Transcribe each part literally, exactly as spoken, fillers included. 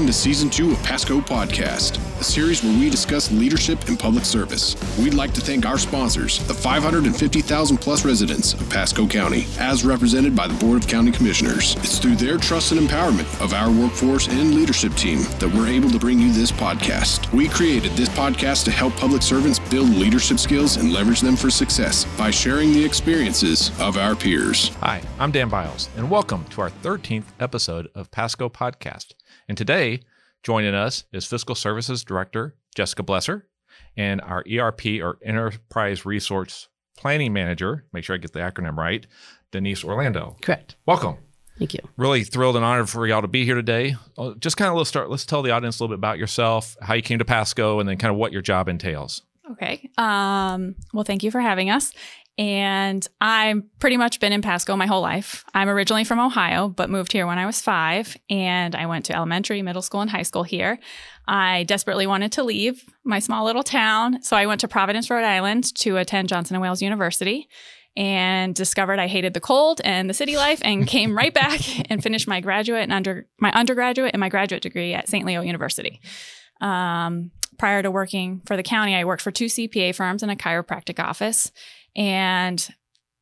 welcome to Season two of Pasco Podcast, a series where we discuss leadership and public service. We'd like to thank our sponsors, the five hundred fifty thousand plus residents of Pasco County, as represented by the Board of County Commissioners. It's through their trust and empowerment of our workforce and leadership team that we're able to bring you this podcast. We created this podcast to help public servants build leadership skills and leverage them for success by sharing the experiences of our peers. Hi, I'm Dan Biles, and welcome to our thirteenth episode of Pasco Podcast. And today, joining us is Fiscal Services Director Jessica Blesser and our E R P, or Enterprise Resource Planning Manager, make sure I get the acronym right, Denise Orlando. Correct. Welcome. Thank you. Really thrilled and honored for y'all to be here today. Just kind of let's start, let's tell the audience a little bit about yourself, how you came to Pasco, and then kind of what your job entails. Okay. Um, well, thank you for having us. And I've pretty much been in Pasco my whole life. I'm originally from Ohio, but moved here when I was five. And I went to elementary, middle school, and high school here. I desperately wanted to leave my small little town. So I went to Providence, Rhode Island to attend Johnson and Wales University and discovered I hated the cold and the city life and came right back and finished my graduate and under my undergraduate and my graduate degree at Saint Leo University. Um, prior to working for the county, I worked for two C P A firms and a chiropractic office. And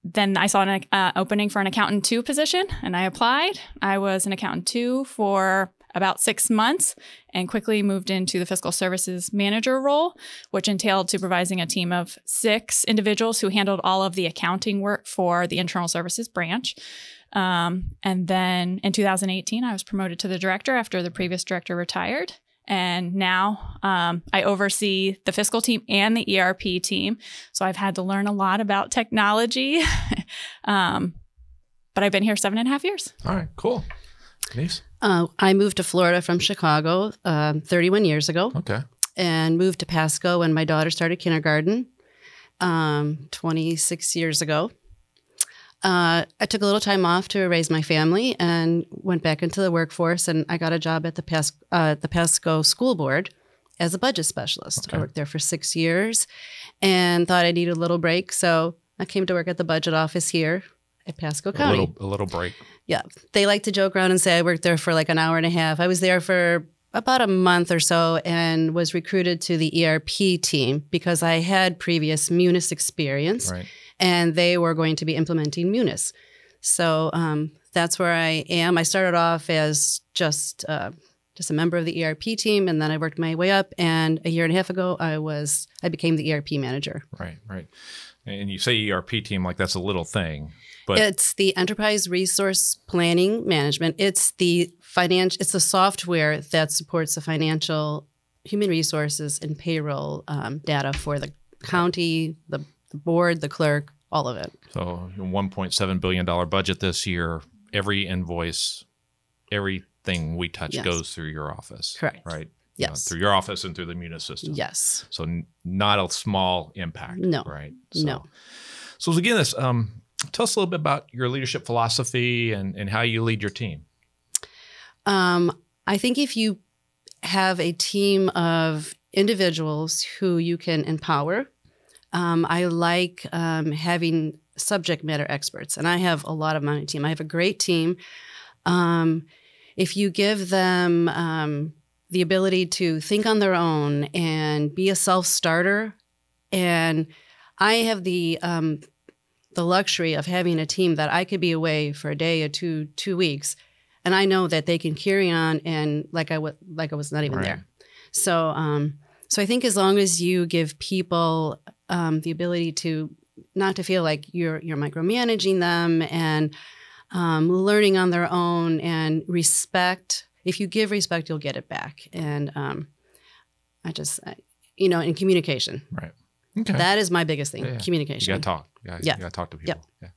then I saw an uh, opening for an accountant two position, and I applied. I was an accountant two for about six months and quickly moved into the fiscal services manager role, which entailed supervising a team of six individuals who handled all of the accounting work for the internal services branch. Um, and then in two thousand eighteen, I was promoted to the director after the previous director retired. And now um, I oversee the fiscal team and the E R P team. So I've had to learn a lot about technology, um, but I've been here seven and a half years. All right, cool. Denise? Uh, I moved to Florida from Chicago um, thirty-one years ago. Okay. And moved to Pasco when my daughter started kindergarten um, twenty-six years ago. Uh, I took a little time off to raise my family and went back into the workforce, and I got a job at the Pas- uh, the Pasco School Board as a budget specialist. Okay. I worked there for six years and thought I needed a little break, so I came to work at the budget office here at Pasco County. A little, a little break. Yeah. They like to joke around and say I worked there for like an hour and a half. I was there for about a month or so and was recruited to the E R P team because I had previous Munis experience. Right. And they were going to be implementing Munis. So um, that's where I am. I started off as just uh, just a member of the E R P team, and then I worked my way up. And a year and a half ago, I was I became the E R P manager. Right, right. And you say E R P team like that's a little thing, but it's the Enterprise Resource Planning Management. It's the financial. It's the software that supports the financial, human resources, and payroll um, data for the county, the The board, the clerk, all of it. So one point seven billion dollars budget this year, every invoice, everything we touch yes. goes through your office. Correct. Right? Yes. Uh, through your office and through the Munis system. Yes. So n- not a small impact. No. Right? So, no. So again, this, um, tell us a little bit about your leadership philosophy and, and how you lead your team. Um, I think if you have a team of individuals who you can empower, Um, I like um, having subject matter experts, and I have a lot of my team. I have a great team. Um, if you give them um, the ability to think on their own and be a self-starter, and I have the um, the luxury of having a team that I could be away for a day or two, two weeks, and I know that they can carry on and like I w- like I was not even right. there. So, um, so I think as long as you give people Um, the ability to not to feel like you're you're micromanaging them and um, learning on their own and respect. If you give respect, you'll get it back. And um, I just, I, you know, in communication. Right. Okay. That is my biggest thing, yeah, yeah. communication. You got to talk. You gotta, yeah. You got to talk to people. Yep. Yeah.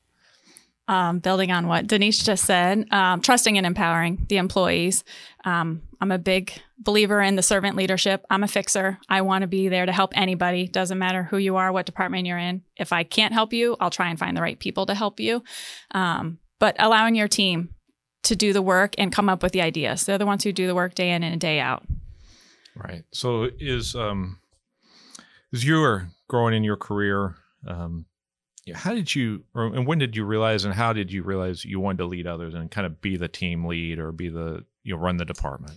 Um, building on what Denise just said, um, trusting and empowering the employees. Um, I'm a big believer in the servant leadership. I'm a fixer. I want to be there to help anybody. Doesn't matter who you are, what department you're in. If I can't help you, I'll try and find the right people to help you. Um, but allowing your team to do the work and come up with the ideas. They're the ones who do the work day in and day out. Right. So is um, as you were growing in your career, um, how did you, or, and when did you realize, and how did you realize you wanted to lead others and kind of be the team lead or be the, you know, run the department?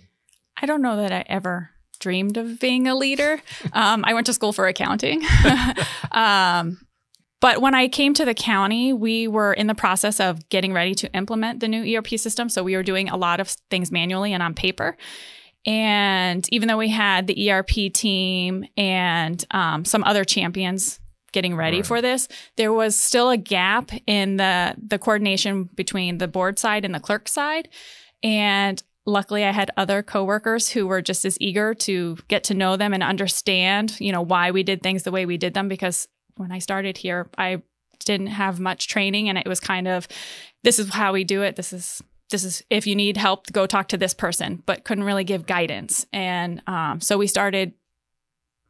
I don't know that I ever dreamed of being a leader. um, I went to school for accounting. um, but when I came to the county, we were in the process of getting ready to implement the new E R P system. So we were doing a lot of things manually and on paper. And even though we had the E R P team and um, some other champions getting ready right. for this, there was still a gap in the the coordination between the board side and the clerk side. And luckily, I had other coworkers who were just as eager to get to know them and understand, you know, why we did things the way we did them. Because when I started here, I didn't have much training, and it was kind of, this is how we do it. This is this is if you need help, go talk to this person, but couldn't really give guidance. And um, so we started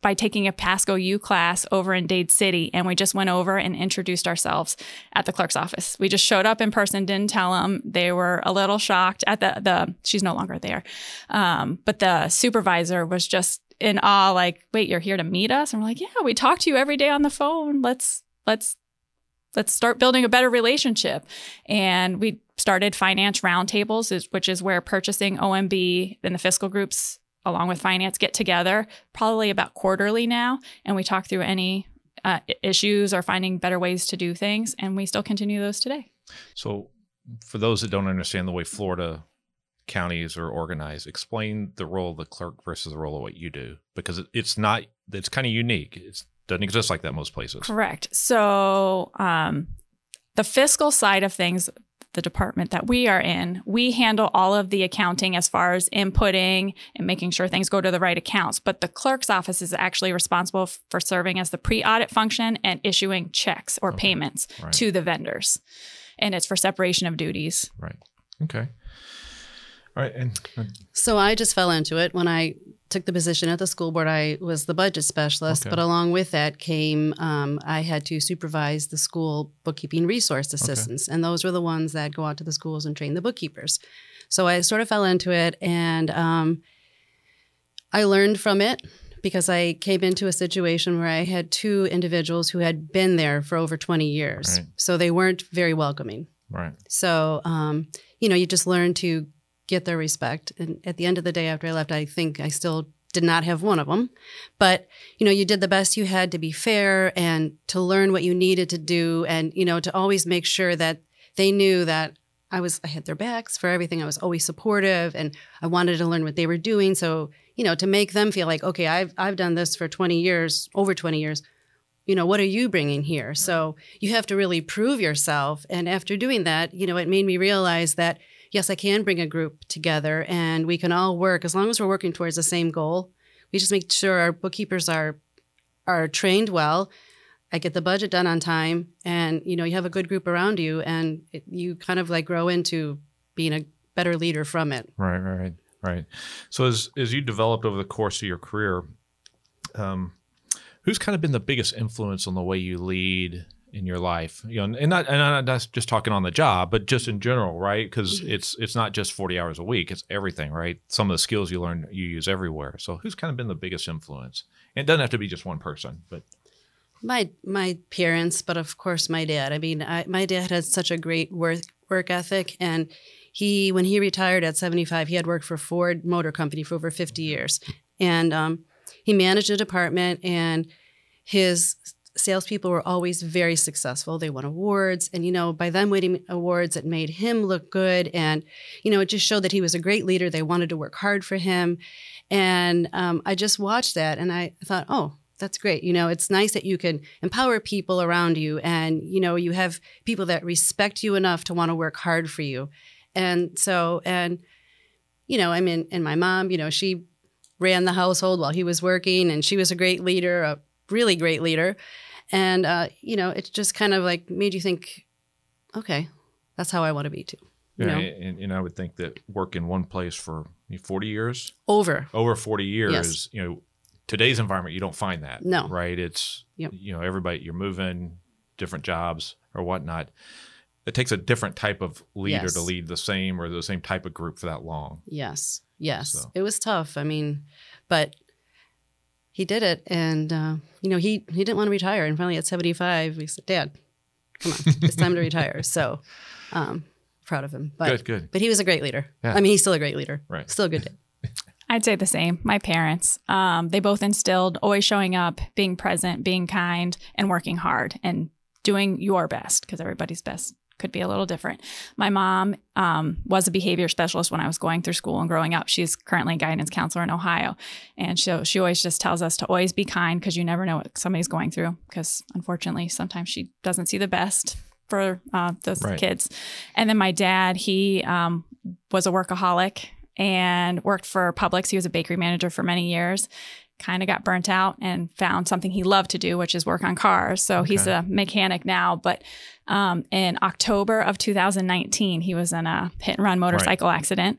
by taking a PASCO U class over in Dade City, and we just went over and introduced ourselves at the clerk's office. We just showed up in person, didn't tell them. They were a little shocked at the, the she's no longer there. Um, but the supervisor was just in awe, like, wait, you're here to meet us? And we're like, yeah, we talk to you every day on the phone. Let's, let's, let's start building a better relationship. And we started finance roundtables, which is where purchasing, O M B, and the fiscal groups along with finance get together, probably about quarterly now, and we talk through any uh, issues or finding better ways to do things, and we still continue those today. So for those that don't understand the way Florida counties are organized, explain the role of the clerk versus the role of what you do, because it's not, it's kind of unique. It doesn't exist like that most places. Correct. So um, the fiscal side of things, the department that we are in, we handle all of the accounting as far as inputting and making sure things go to the right accounts. But the clerk's office is actually responsible f- for serving as the pre-audit function and issuing checks or okay. payments right. to the vendors. And it's for separation of duties. Right. Okay. All right. And, and so I just fell into it. When I took the position at the school board, I was the budget specialist, okay. but along with that came, um, I had to supervise the school bookkeeping resource assistants. Okay. And those were the ones that go out to the schools and train the bookkeepers. So I sort of fell into it, and um, I learned from it, because I came into a situation where I had two individuals who had been there for over twenty years. Right. So they weren't very welcoming. Right. So, um, you know, you just learn to get their respect. And at the end of the day, after I left, I think I still did not have one of them. But, you know, you did the best you had to be fair and to learn what you needed to do, and, you know, to always make sure that they knew that I was, I had their backs for everything. I was always supportive, and I wanted to learn what they were doing. So, you know, to make them feel like, okay, I've I've done this for twenty years, over twenty years. You know, what are you bringing here? So you have to really prove yourself. And after doing that, you know, it made me realize that yes, I can bring a group together, and we can all work as long as we're working towards the same goal. We just make sure our bookkeepers are are trained well. I get the budget done on time, and you know, you have a good group around you, and it, you kind of like grow into being a better leader from it. Right, right, right. So as as you developed over the course of your career, um, who's kind of been the biggest influence on the way you lead in your life, you know, and not, and I'm not just talking on the job, but just in general, right? Because it's it's not just forty hours a week; it's everything, right? Some of the skills you learn, you use everywhere. So, who's kind of been the biggest influence? And it doesn't have to be just one person, but my my parents, but of course my dad. I mean, I, my dad had such a great work work ethic, and he, when he retired at seventy-five, he had worked for Ford Motor Company for over fifty years, and um, he managed a department, and his salespeople were always very successful. They won awards. And, you know, by them winning awards, it made him look good. And, you know, it just showed that he was a great leader. They wanted to work hard for him. And um, I just watched that, and I thought, oh, that's great. You know, it's nice that you can empower people around you. And, you know, you have people that respect you enough to want to work hard for you. And so, and, you know, I mean, and my mom, you know, she ran the household while he was working, and she was a great leader, a really great leader. And, uh, you know, it's just kind of like made you think, okay, that's how I want to be too. You yeah, know? And, and I would think that work in one place for forty years? Over. Over forty years, yes. You know, today's environment, you don't find that. No. Right? It's, yep. You know, everybody, you're moving, different jobs or whatnot. It takes a different type of leader yes. to lead the same or the same type of group for that long. Yes, yes. So. It was tough. I mean, but... He did it, and uh, you know he, he didn't want to retire. And finally, at seventy-five, we said, "Dad, come on, it's time to retire." So, um, proud of him. But, good, good. But he was a great leader. Yeah. I mean, he's still a great leader. Right. Still a good dad. I'd say the same. My parents, um, they both instilled always showing up, being present, being kind, and working hard and doing your best, because everybody's best could be a little different. My mom um, was a behavior specialist when I was going through school and growing up. She's currently a guidance counselor in Ohio. And so she always just tells us to always be kind, because you never know what somebody's going through, because unfortunately, sometimes she doesn't see the best for uh, those right. kids. And then my dad, he um, was a workaholic and worked for Publix. He was a bakery manager for many years. Kind of got burnt out and found something he loved to do, which is work on cars. So okay. he's a mechanic now. But um, in October of two thousand nineteen, he was in a hit and run motorcycle right. accident.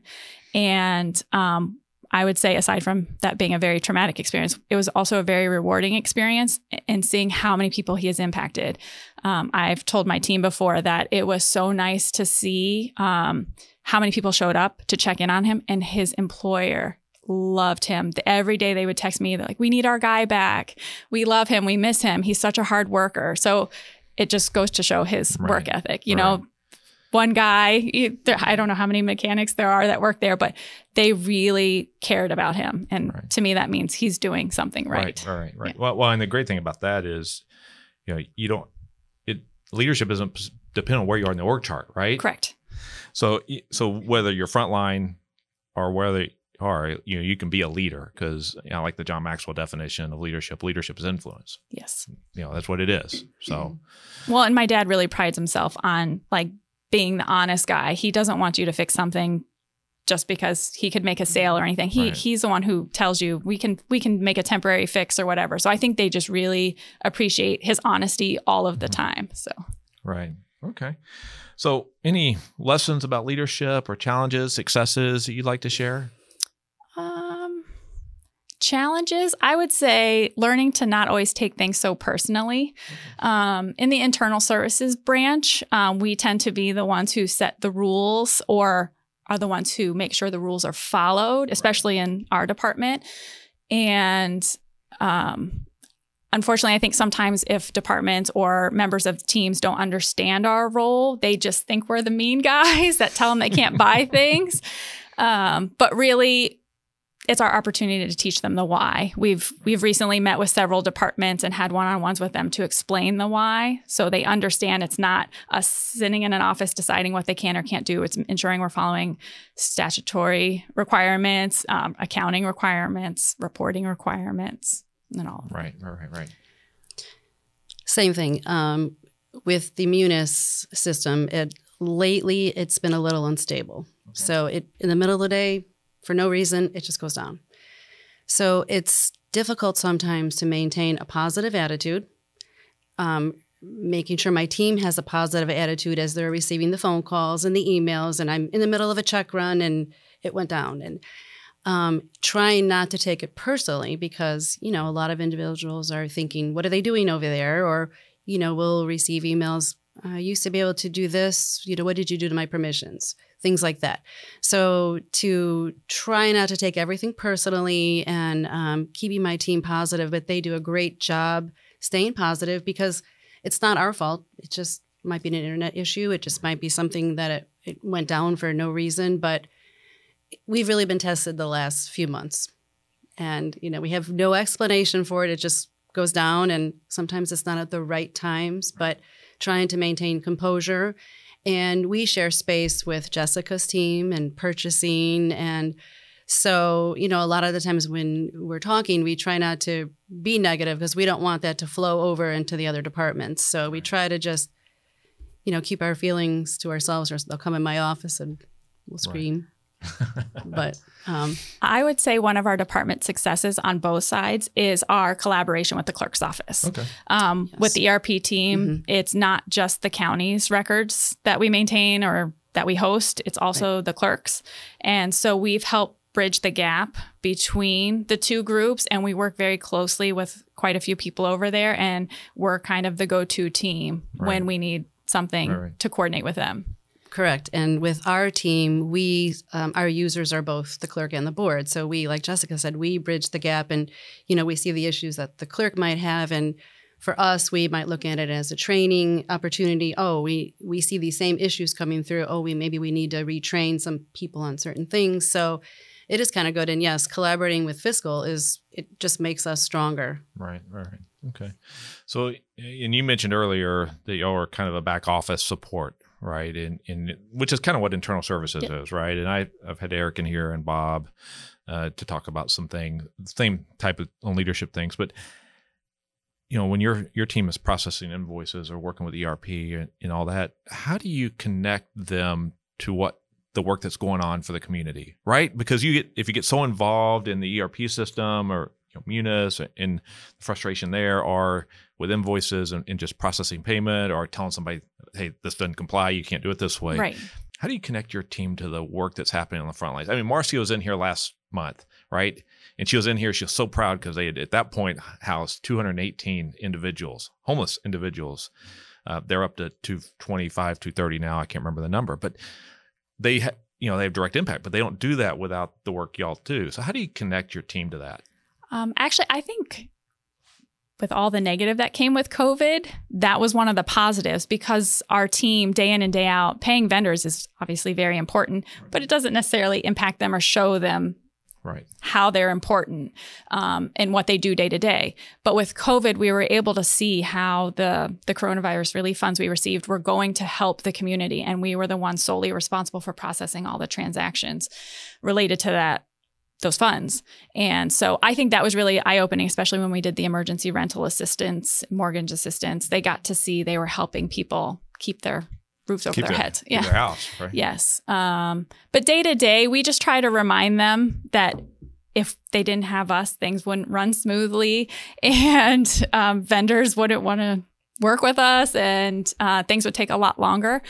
And um, I would say, aside from that being a very traumatic experience, it was also a very rewarding experience in seeing how many people he has impacted. Um, I've told my team before that it was so nice to see um, how many people showed up to check in on him, and his employer loved him. Every day they would text me, they're like, we need our guy back. We love him. We miss him. He's such a hard worker. So it just goes to show his right. work ethic. You right. know, one guy, I don't know how many mechanics there are that work there, but they really cared about him. And right. to me, that means he's doing something right. Right, right, right. Yeah. Well, well, and the great thing about that is, you know, you don't, it leadership doesn't depend on where you are in the org chart, right? Correct. So, so whether you're frontline or whether are, you know, you can be a leader, because, you know, like the John Maxwell definition of leadership, leadership is influence. Yes. You know, that's what it is. So. Well, and my dad really prides himself on like being the honest guy. He doesn't want you to fix something just because he could make a sale or anything. He right. he's the one who tells you we can we can make a temporary fix or whatever. So I think they just really appreciate his honesty all of the mm-hmm. time. So. Right. Okay. So any lessons about leadership or challenges, successes that you'd like to share? Um, challenges, I would say learning to not always take things so personally. Um, in the internal services branch, um, we tend to be the ones who set the rules, or are the ones who make sure the rules are followed, especially in our department. And, um, unfortunately, I think sometimes if departments or members of teams don't understand our role, they just think we're the mean guys that tell them they can't buy things. Um, but really, it's our opportunity to teach them the why. We've we've recently met with several departments and had one-on-ones with them to explain the why, so they understand it's not us sitting in an office deciding what they can or can't do. It's ensuring we're following statutory requirements, um, accounting requirements, reporting requirements, and all. Right, right, right, right. Same thing um, with the Munis system. It lately it's been a little unstable. Okay. So it in the middle of the day, for no reason, it just goes down. So it's difficult sometimes to maintain a positive attitude, um, making sure my team has a positive attitude as they're receiving the phone calls and the emails, and I'm in the middle of a check run and it went down. And um, trying not to take it personally, because, you know, a lot of individuals are thinking, what are they doing over there? Or, you know, we'll receive emails, I used to be able to do this, you know, what did you do to my permissions? Things like that. So to try not to take everything personally, and um, keeping my team positive, but they do a great job staying positive, because it's not our fault. It just might be an internet issue. It just might be something that it, it went down for no reason, but we've really been tested the last few months, and, you know, we have no explanation for it. It just goes down, and sometimes it's not at the right times, but trying to maintain composure. And we share space with Jessica's team and purchasing. And so, you know, a lot of the times when we're talking, we try not to be negative, because we don't want that to flow over into the other departments. So we try to just, you know, keep our feelings to ourselves, or they'll come in my office and we'll scream. Right. But um, I would say one of our department successes on both sides is our collaboration with the clerk's office. Okay. Um, yes. With the E R P team, mm-hmm. it's not just the county's records that we maintain or that we host. It's also right. the clerk's. And so we've helped bridge the gap between the two groups, and we work very closely with quite a few people over there, and we're kind of the go-to team right. when we need something right, right. to coordinate with them. Correct. And with our team, we, um, our users are both the clerk and the board. So we, like Jessica said, we bridge the gap, and, you know, we see the issues that the clerk might have. And for us, we might look at it as a training opportunity. Oh, we, we see these same issues coming through. Oh, we, maybe we need to retrain some people on certain things. So it is kind of good. And yes, collaborating with fiscal is, it just makes us stronger. Right, right. Okay. So, and you mentioned earlier that y'all are kind of a back office support, right? And, and which is kind of what internal services yep. is, right? And I, I've had Eric in here and Bob uh, to talk about some things, same type of on leadership things. But, you know, when your your team is processing invoices or working with E R P and, and all that, how do you connect them to what the work that's going on for the community, right? Because you get if you get so involved in the E R P system or you know, Munis and the frustration there or with invoices and, and just processing payment or telling somebody, hey, this doesn't comply, you can't do it this way. Right. How do you connect your team to the work that's happening on the front lines? I mean, Marcy was in here last month, right? And she was in here, she was so proud because they had at that point housed two hundred eighteen individuals, homeless individuals. Uh, they're up to two twenty-five, two thirty now. I can't remember the number, but they ha- you know, they have direct impact, but they don't do that without the work y'all do. So how do you connect your team to that? Um, actually, I think with all the negative that came with COVID, that was one of the positives because our team day in and day out, paying vendors is obviously very important, but it doesn't necessarily impact them or show them right. how they're important um, and what they do day to day. But with COVID, we were able to see how the, the coronavirus relief funds we received were going to help the community. And we were the ones solely responsible for processing all the transactions related to that. Those funds. And so I think that was really eye-opening, especially when we did the emergency rental assistance, mortgage assistance. They got to see they were helping people keep their roofs over keep their, their heads. Yeah. Their house, right? Yes. Um, but day to day, we just try to remind them that if they didn't have us, things wouldn't run smoothly and um, vendors wouldn't want to work with us and uh, things would take a lot longer.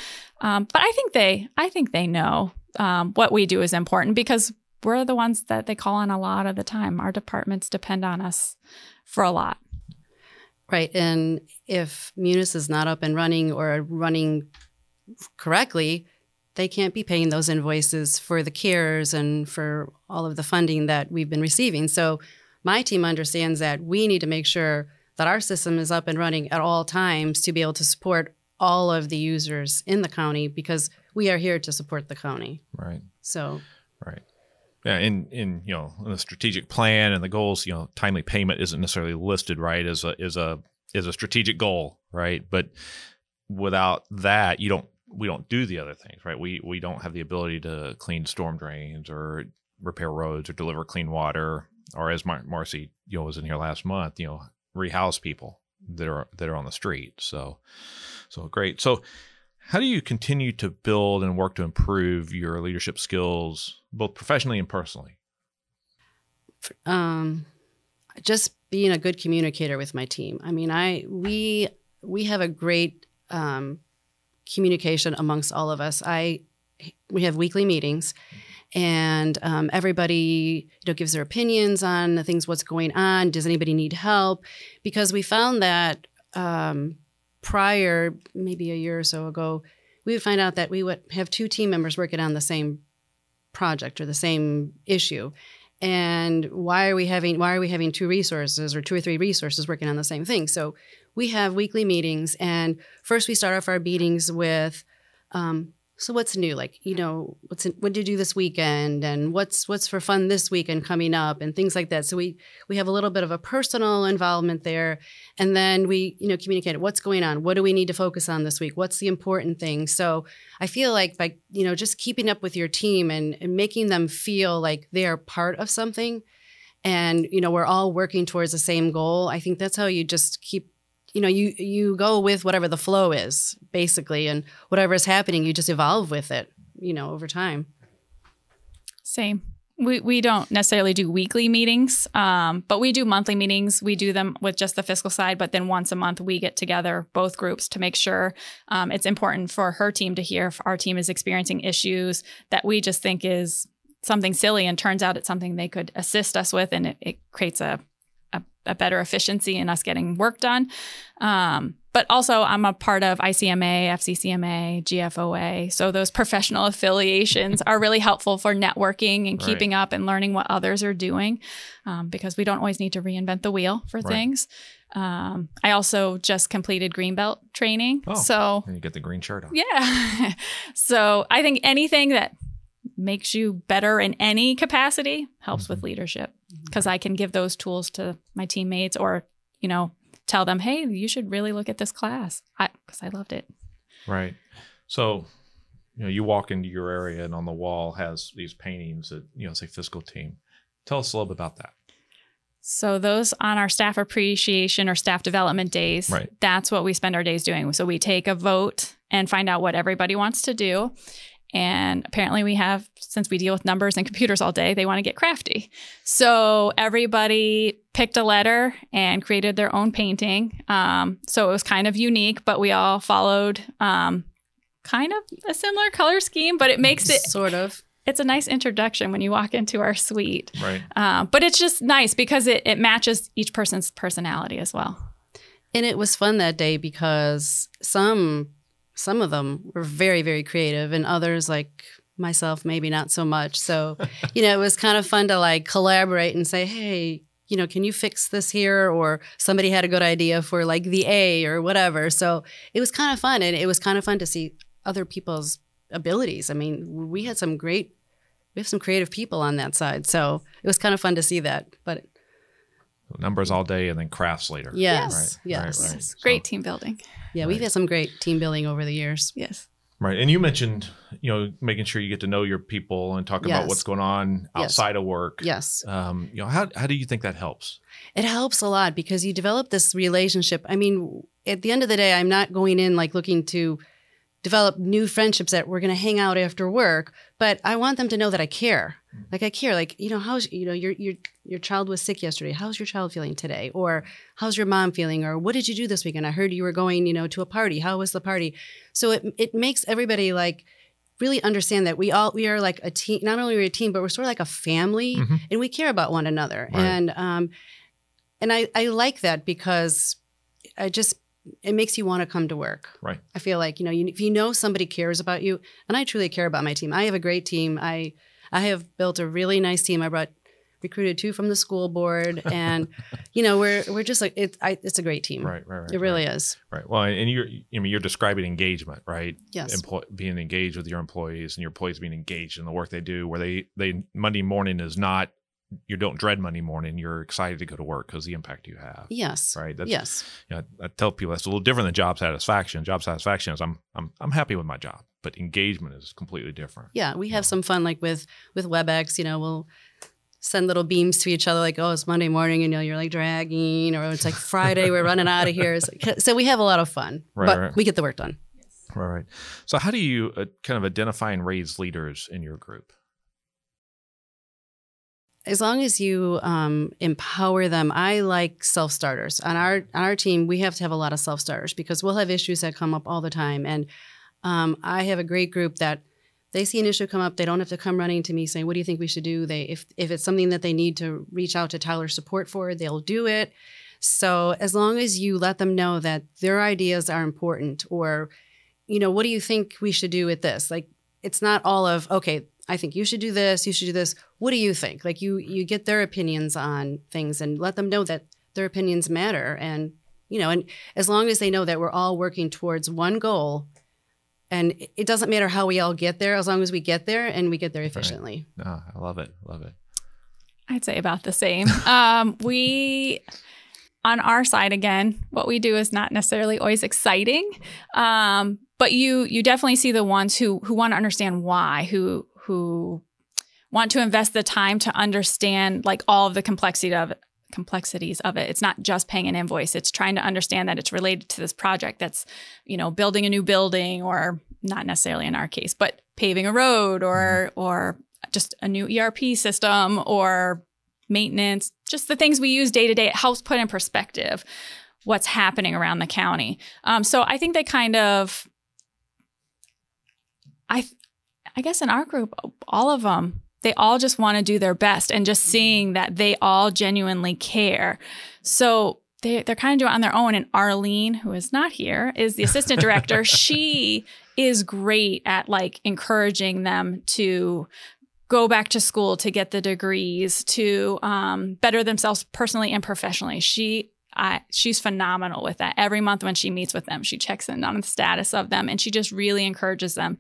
Um, but I think they, I think they know um, what we do is important because we're the ones that they call on a lot of the time. Our departments depend on us for a lot. Right. And if Munis is not up and running or running correctly, they can't be paying those invoices for the CARES and for all of the funding that we've been receiving. So my team understands that we need to make sure that our system is up and running at all times to be able to support all of the users in the county because we are here to support the county. Right. So. Right. Yeah, in, in you know in the strategic plan and the goals, you know, timely payment isn't necessarily listed, right, as a is a is a strategic goal, right? But without that, you don't we don't do the other things, right? We we don't have the ability to clean storm drains or repair roads or deliver clean water or as Mar- Marcy you know was in here last month, you know, rehouse people that are that are on the street. So so great. So how do you continue to build and work to improve your leadership skills, both professionally and personally? Um, just being a good communicator with my team. I mean, I we we have a great um, communication amongst all of us. I we have weekly meetings, and um, everybody you know gives their opinions on the things, what's going on. Does anybody need help? Because we found that. Um, Prior, maybe a year or so ago, we would find out that we would have two team members working on the same project or the same issue. And why are we having why are we having two resources or two or three resources working on the same thing? So we have weekly meetings, and first we start off our meetings with, um, so what's new? Like you know, what's in, what did you do this weekend, and what's what's for fun this weekend coming up, and things like that. So we we have a little bit of a personal involvement there, and then we you know communicate what's going on, what do we need to focus on this week, what's the important thing. So I feel like by you know just keeping up with your team and, and making them feel like they are part of something, and you know we're all working towards the same goal. I think that's how you just keep. You know, you you go with whatever the flow is, basically, and whatever is happening, you just evolve with it, you know, over time. Same. We we don't necessarily do weekly meetings, um, but we do monthly meetings. We do them with just the fiscal side, but then once a month we get together, both groups, to make sure um, it's important for her team to hear if our team is experiencing issues that we just think is something silly and turns out it's something they could assist us with, and it, it creates a A, a better efficiency in us getting work done. Um, but also I'm a part of I C M A, F C C M A, G F O A. So those professional affiliations are really helpful for networking and right. keeping up and learning what others are doing um, because we don't always need to reinvent the wheel for right. things. Um, I also just completed Greenbelt training. Oh, so and you get the green shirt on. Yeah. So I think anything that makes you better in any capacity helps mm-hmm. with leadership, because I can give those tools to my teammates, or, you know, tell them, hey, you should really look at this class because I, I loved it. Right. So, you know, you walk into your area and on the wall has these paintings that, you know, say fiscal team. Tell us a little bit about that. So those on our staff appreciation or staff development days, right. That's what we spend our days doing. So we take a vote and find out what everybody wants to do. And apparently we have, since we deal with numbers and computers all day, they want to get crafty. So everybody picked a letter and created their own painting. Um, so it was kind of unique, but we all followed um, kind of a similar color scheme, but it makes it sort of. It's a nice introduction when you walk into our suite. Right. Um, but it's just nice because it, it matches each person's personality as well. And it was fun that day because some some of them were very, very creative, and others like myself, maybe not so much. So, you know, it was kind of fun to like collaborate and say, hey, you know, can you fix this here? Or somebody had a good idea for like the A or whatever. So it was kind of fun. And it was kind of fun to see other people's abilities. I mean, we had some great We have some creative people on that side, so it was kind of fun to see that. But numbers all day and then crafts later. Yes, right? yes, right, right. yes. Great so, team building. Yeah, right. We've had some great team building over the years. Yes, right. And you mentioned, you know, making sure you get to know your people and talk yes. about what's going on outside yes. of work. Yes. Um, you know, how how do you think that helps? It helps a lot because you develop this relationship. I mean, at the end of the day, I'm not going in like looking to develop new friendships that we're going to hang out after work, but I want them to know that I care. Like I care, like, you know, how's, you know, your, your, your child was sick yesterday. How's your child feeling today? Or how's your mom feeling? Or what did you do this weekend? I heard you were going, you know, to a party. How was the party? So it, it makes everybody like really understand that we all, we are like a team, not only are we a team, but we're sort of like a family mm-hmm. and we care about one another. Right. And, um, and I, I like that because I just, it makes you want to come to work. Right. I feel like, you know, you, if you know somebody cares about you, and I truly care about my team. I have a great team. I I have built a really nice team. I brought recruited two from the school board, and you know, we're we're just like it's I, it's a great team. Right, right, right. It really right. is. Right. Well, and you're I mean you're describing engagement, right? Yes. Employ- being engaged with your employees and your employees being engaged in the work they do, where they they Monday morning is not. You don't dread Monday morning. You're excited to go to work because the impact you have. Yes. Right. That's, yes. You know, I tell people that's a little different than job satisfaction. Job satisfaction is I'm I'm I'm happy with my job, but engagement is completely different. Yeah, we have yeah. some fun like with with WebEx. You know, we'll send little beams to each other like, oh, it's Monday morning, and you know, you're like dragging, or it's like Friday, we're running out of here. Like, so we have a lot of fun, right, but right. we get the work done. Yes. Right, right. So how do you uh, kind of identify and raise leaders in your group? As long as you um, empower them, I like self-starters. On our on our team, we have to have a lot of self-starters because we'll have issues that come up all the time. And um, I have a great group that they see an issue come up, they don't have to come running to me saying, what do you think we should do? They If, if it's something that they need to reach out to Tyler support for, they'll do it. So as long as you let them know that their ideas are important or, you know, what do you think we should do with this? Like, it's not all of, okay, I think you should do this, you should do this. What do you think? Like you you get their opinions on things and let them know that their opinions matter. And, you know, and as long as they know that we're all working towards one goal and it doesn't matter how we all get there, as long as we get there and we get there efficiently. Right. Oh, I love it. Love it. I'd say about the same. um, we, on our side, again, what we do is not necessarily always exciting, um, but you you definitely see the ones who who want to understand why, who who want to invest the time to understand like all of the complexity of it, complexities of it. It's not just paying an invoice. It's trying to understand that it's related to this project that's, you know, building a new building or not necessarily in our case, but paving a road or, or just a new E R P system or maintenance, just the things we use day to day. It helps put in perspective what's happening around the county. Um, so I think they kind of, I, I guess in our group, all of them, they all just want to do their best and just seeing that they all genuinely care. So they, they're kind of doing it on their own. And Arlene, who is not here, is the assistant director. She is great at like encouraging them to go back to school, to get the degrees, to um, better themselves personally and professionally. She Uh, she's phenomenal with that. Every month when she meets with them, she checks in on the status of them, and she just really encourages them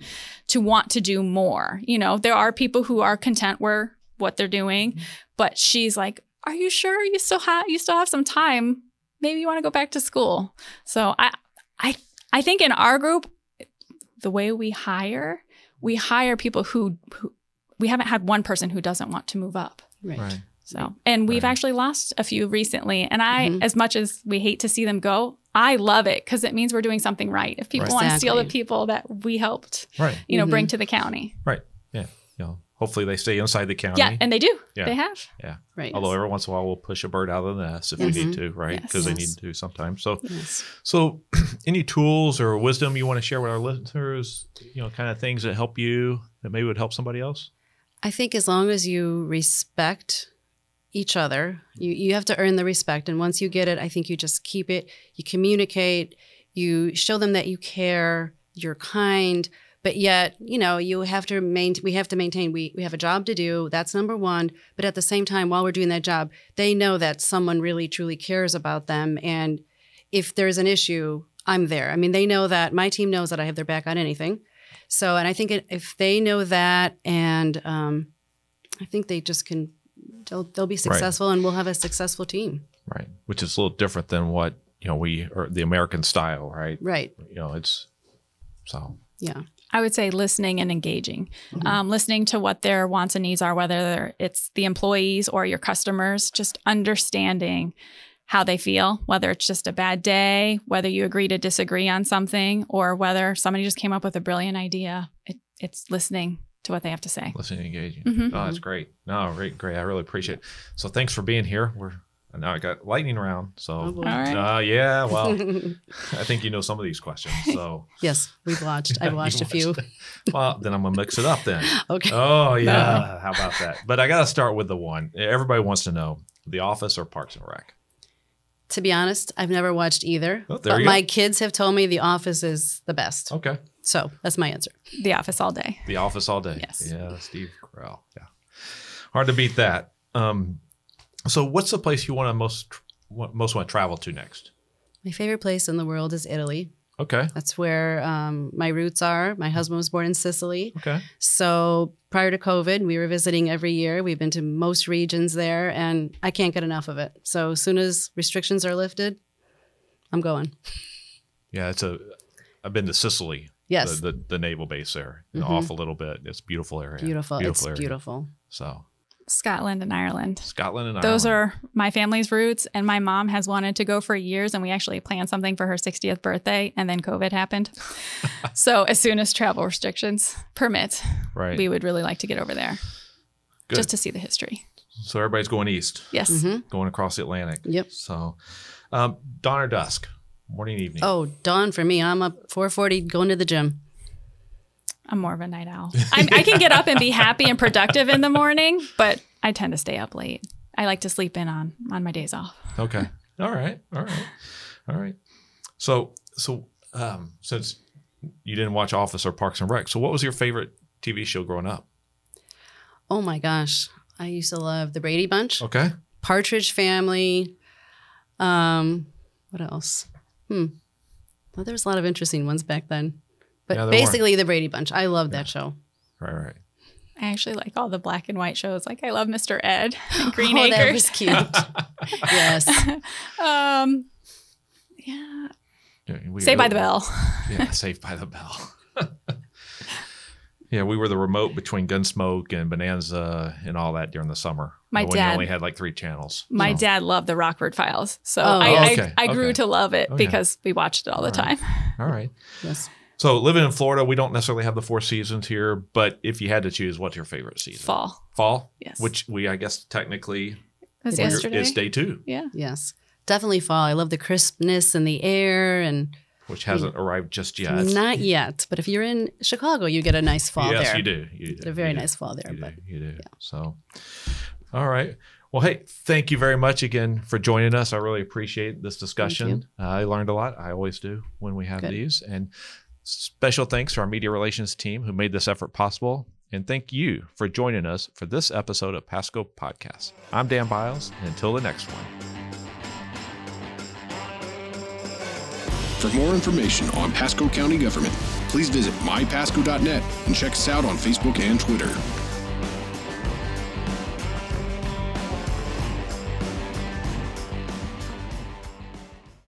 to want to do more. You know, there are people who are content where what they're doing, mm-hmm. but she's like, "Are you sure you still have you still have some time? Maybe you want to go back to school." So I, I, I think in our group, the way we hire, we hire people who, who we haven't had one person who doesn't want to move up. Right. right. So, and we've right. actually lost a few recently. And I, mm-hmm. as much as we hate to see them go, I love it because it means we're doing something right. If people right. want exactly. to steal the people that we helped, right. you know, mm-hmm. bring to the county. Right. Yeah. You know, hopefully they stay inside the county. Yeah. And they do. Yeah. They have. Yeah. Right. Although yes. every once in a while we'll push a bird out of the nest if yes. we need to, right? Because yes. yes. they need to sometimes. So, yes. so any tools or wisdom you want to share with our listeners, you know, kind of things that help you that maybe would help somebody else? I think as long as you respect each other. You you have to earn the respect. And once you get it, I think you just keep it. You communicate. You show them that you care. You're kind. But yet, you know, you have to maintain, we have to maintain, we, we have a job to do. That's number one. But at the same time, while we're doing that job, they know that someone really, truly cares about them. And if there's an issue, I'm there. I mean, they know that my team knows that I have their back on anything. So, and I think if they know that, and um, I think they just can They'll, they'll be successful right. and we'll have a successful team. Right. Which is a little different than what, you know, we are the American style, right? Right. You know, it's so. Yeah. I would say listening and engaging, mm-hmm. um, listening to what their wants and needs are, whether it's the employees or your customers, just understanding how they feel, whether it's just a bad day, whether you agree to disagree on something, or whether somebody just came up with a brilliant idea. It, it's listening to what they have to say. Listening and engaging. Mm-hmm. Oh, that's great. No, great, great. I really appreciate it. So thanks for being here. We're now I got lightning round. So oh, boy. All right. uh, yeah, well, I think you know some of these questions. So yes, we've watched. I've watched a few. Well, then I'm gonna mix it up then. Okay. Oh yeah. No. How about that? But I gotta start with the one everybody wants to know: The Office or Parks and Rec? To be honest, I've never watched either. Oh, there but you my go. Kids have told me The Office is the best. Okay. So that's my answer. The Office all day. The Office all day. Yes. Yeah, Steve Carell. Yeah. Hard to beat that. Um, so what's the place you want to most most want to travel to next? My favorite place in the world is Italy. Okay. That's where um, my roots are. My husband was born in Sicily. Okay. So prior to COVID, we were visiting every year. We've been to most regions there, and I can't get enough of it. So as soon as restrictions are lifted, I'm going. Yeah, it's a. I've been to Sicily. Yes. The, the, the naval base there, mm-hmm. off a little bit. It's a beautiful area. Beautiful. beautiful it's area. beautiful. So. Scotland and Ireland. Scotland and Those Ireland. Those are my family's roots, and my mom has wanted to go for years, and we actually planned something for her sixtieth birthday, and then COVID happened. So as soon as travel restrictions permit, right. we would really like to get over there. Good. Just to see the history. So everybody's going east. Yes. Mm-hmm. Going across the Atlantic. Yep. So um, dawn or dusk? Morning, evening. Oh, dawn for me. I'm up four forty going to the gym. I'm more of a night owl. I'm, I can get up and be happy and productive in the morning, but I tend to stay up late. I like to sleep in on on my days off. Okay. All right. All right. All right. So, so um, since you didn't watch Office or Parks and Rec, so what was your favorite T V show growing up? Oh, my gosh. I used to love The Brady Bunch. Okay. Partridge Family. Um, what else? Hmm. Well, there was a lot of interesting ones back then, but yeah, basically were. The Brady Bunch. I loved yeah. that show. Right, right. I actually like all the black and white shows. Like I love Mister Ed and Green oh, Acres. That was cute. Yes. Um. Yeah. yeah Saved by the Bell. Yeah, Saved by the Bell. Yeah, we were the remote between Gunsmoke and Bonanza and all that during the summer. My when dad only had like three channels. My so. dad loved the Rockford Files, so oh. I, okay. I I grew okay. to love it okay. because we watched it all, all the right. time. All right. Yes. So living in Florida, we don't necessarily have the four seasons here, but if you had to choose, what's your favorite season? Fall. Fall. Yes. Which we I guess technically was yesterday. It's day two. Yeah. Yes. Definitely fall. I love the crispness in the air and. Which hasn't we, arrived just yet. Not yet. But if you're in Chicago, you get a nice fall yes, there. Yes, you do. You get a very nice do. fall there. You but, do. You do. Yeah. So, all right. Well, hey, thank you very much again for joining us. I really appreciate this discussion. Uh, I learned a lot. I always do when we have Good. these. And special thanks to our media relations team who made this effort possible. And thank you for joining us for this episode of Pasco Podcast. I'm Dan Biles. And until the next one. For more information on Pasco County government, please visit my pasco dot net and check us out on Facebook and Twitter.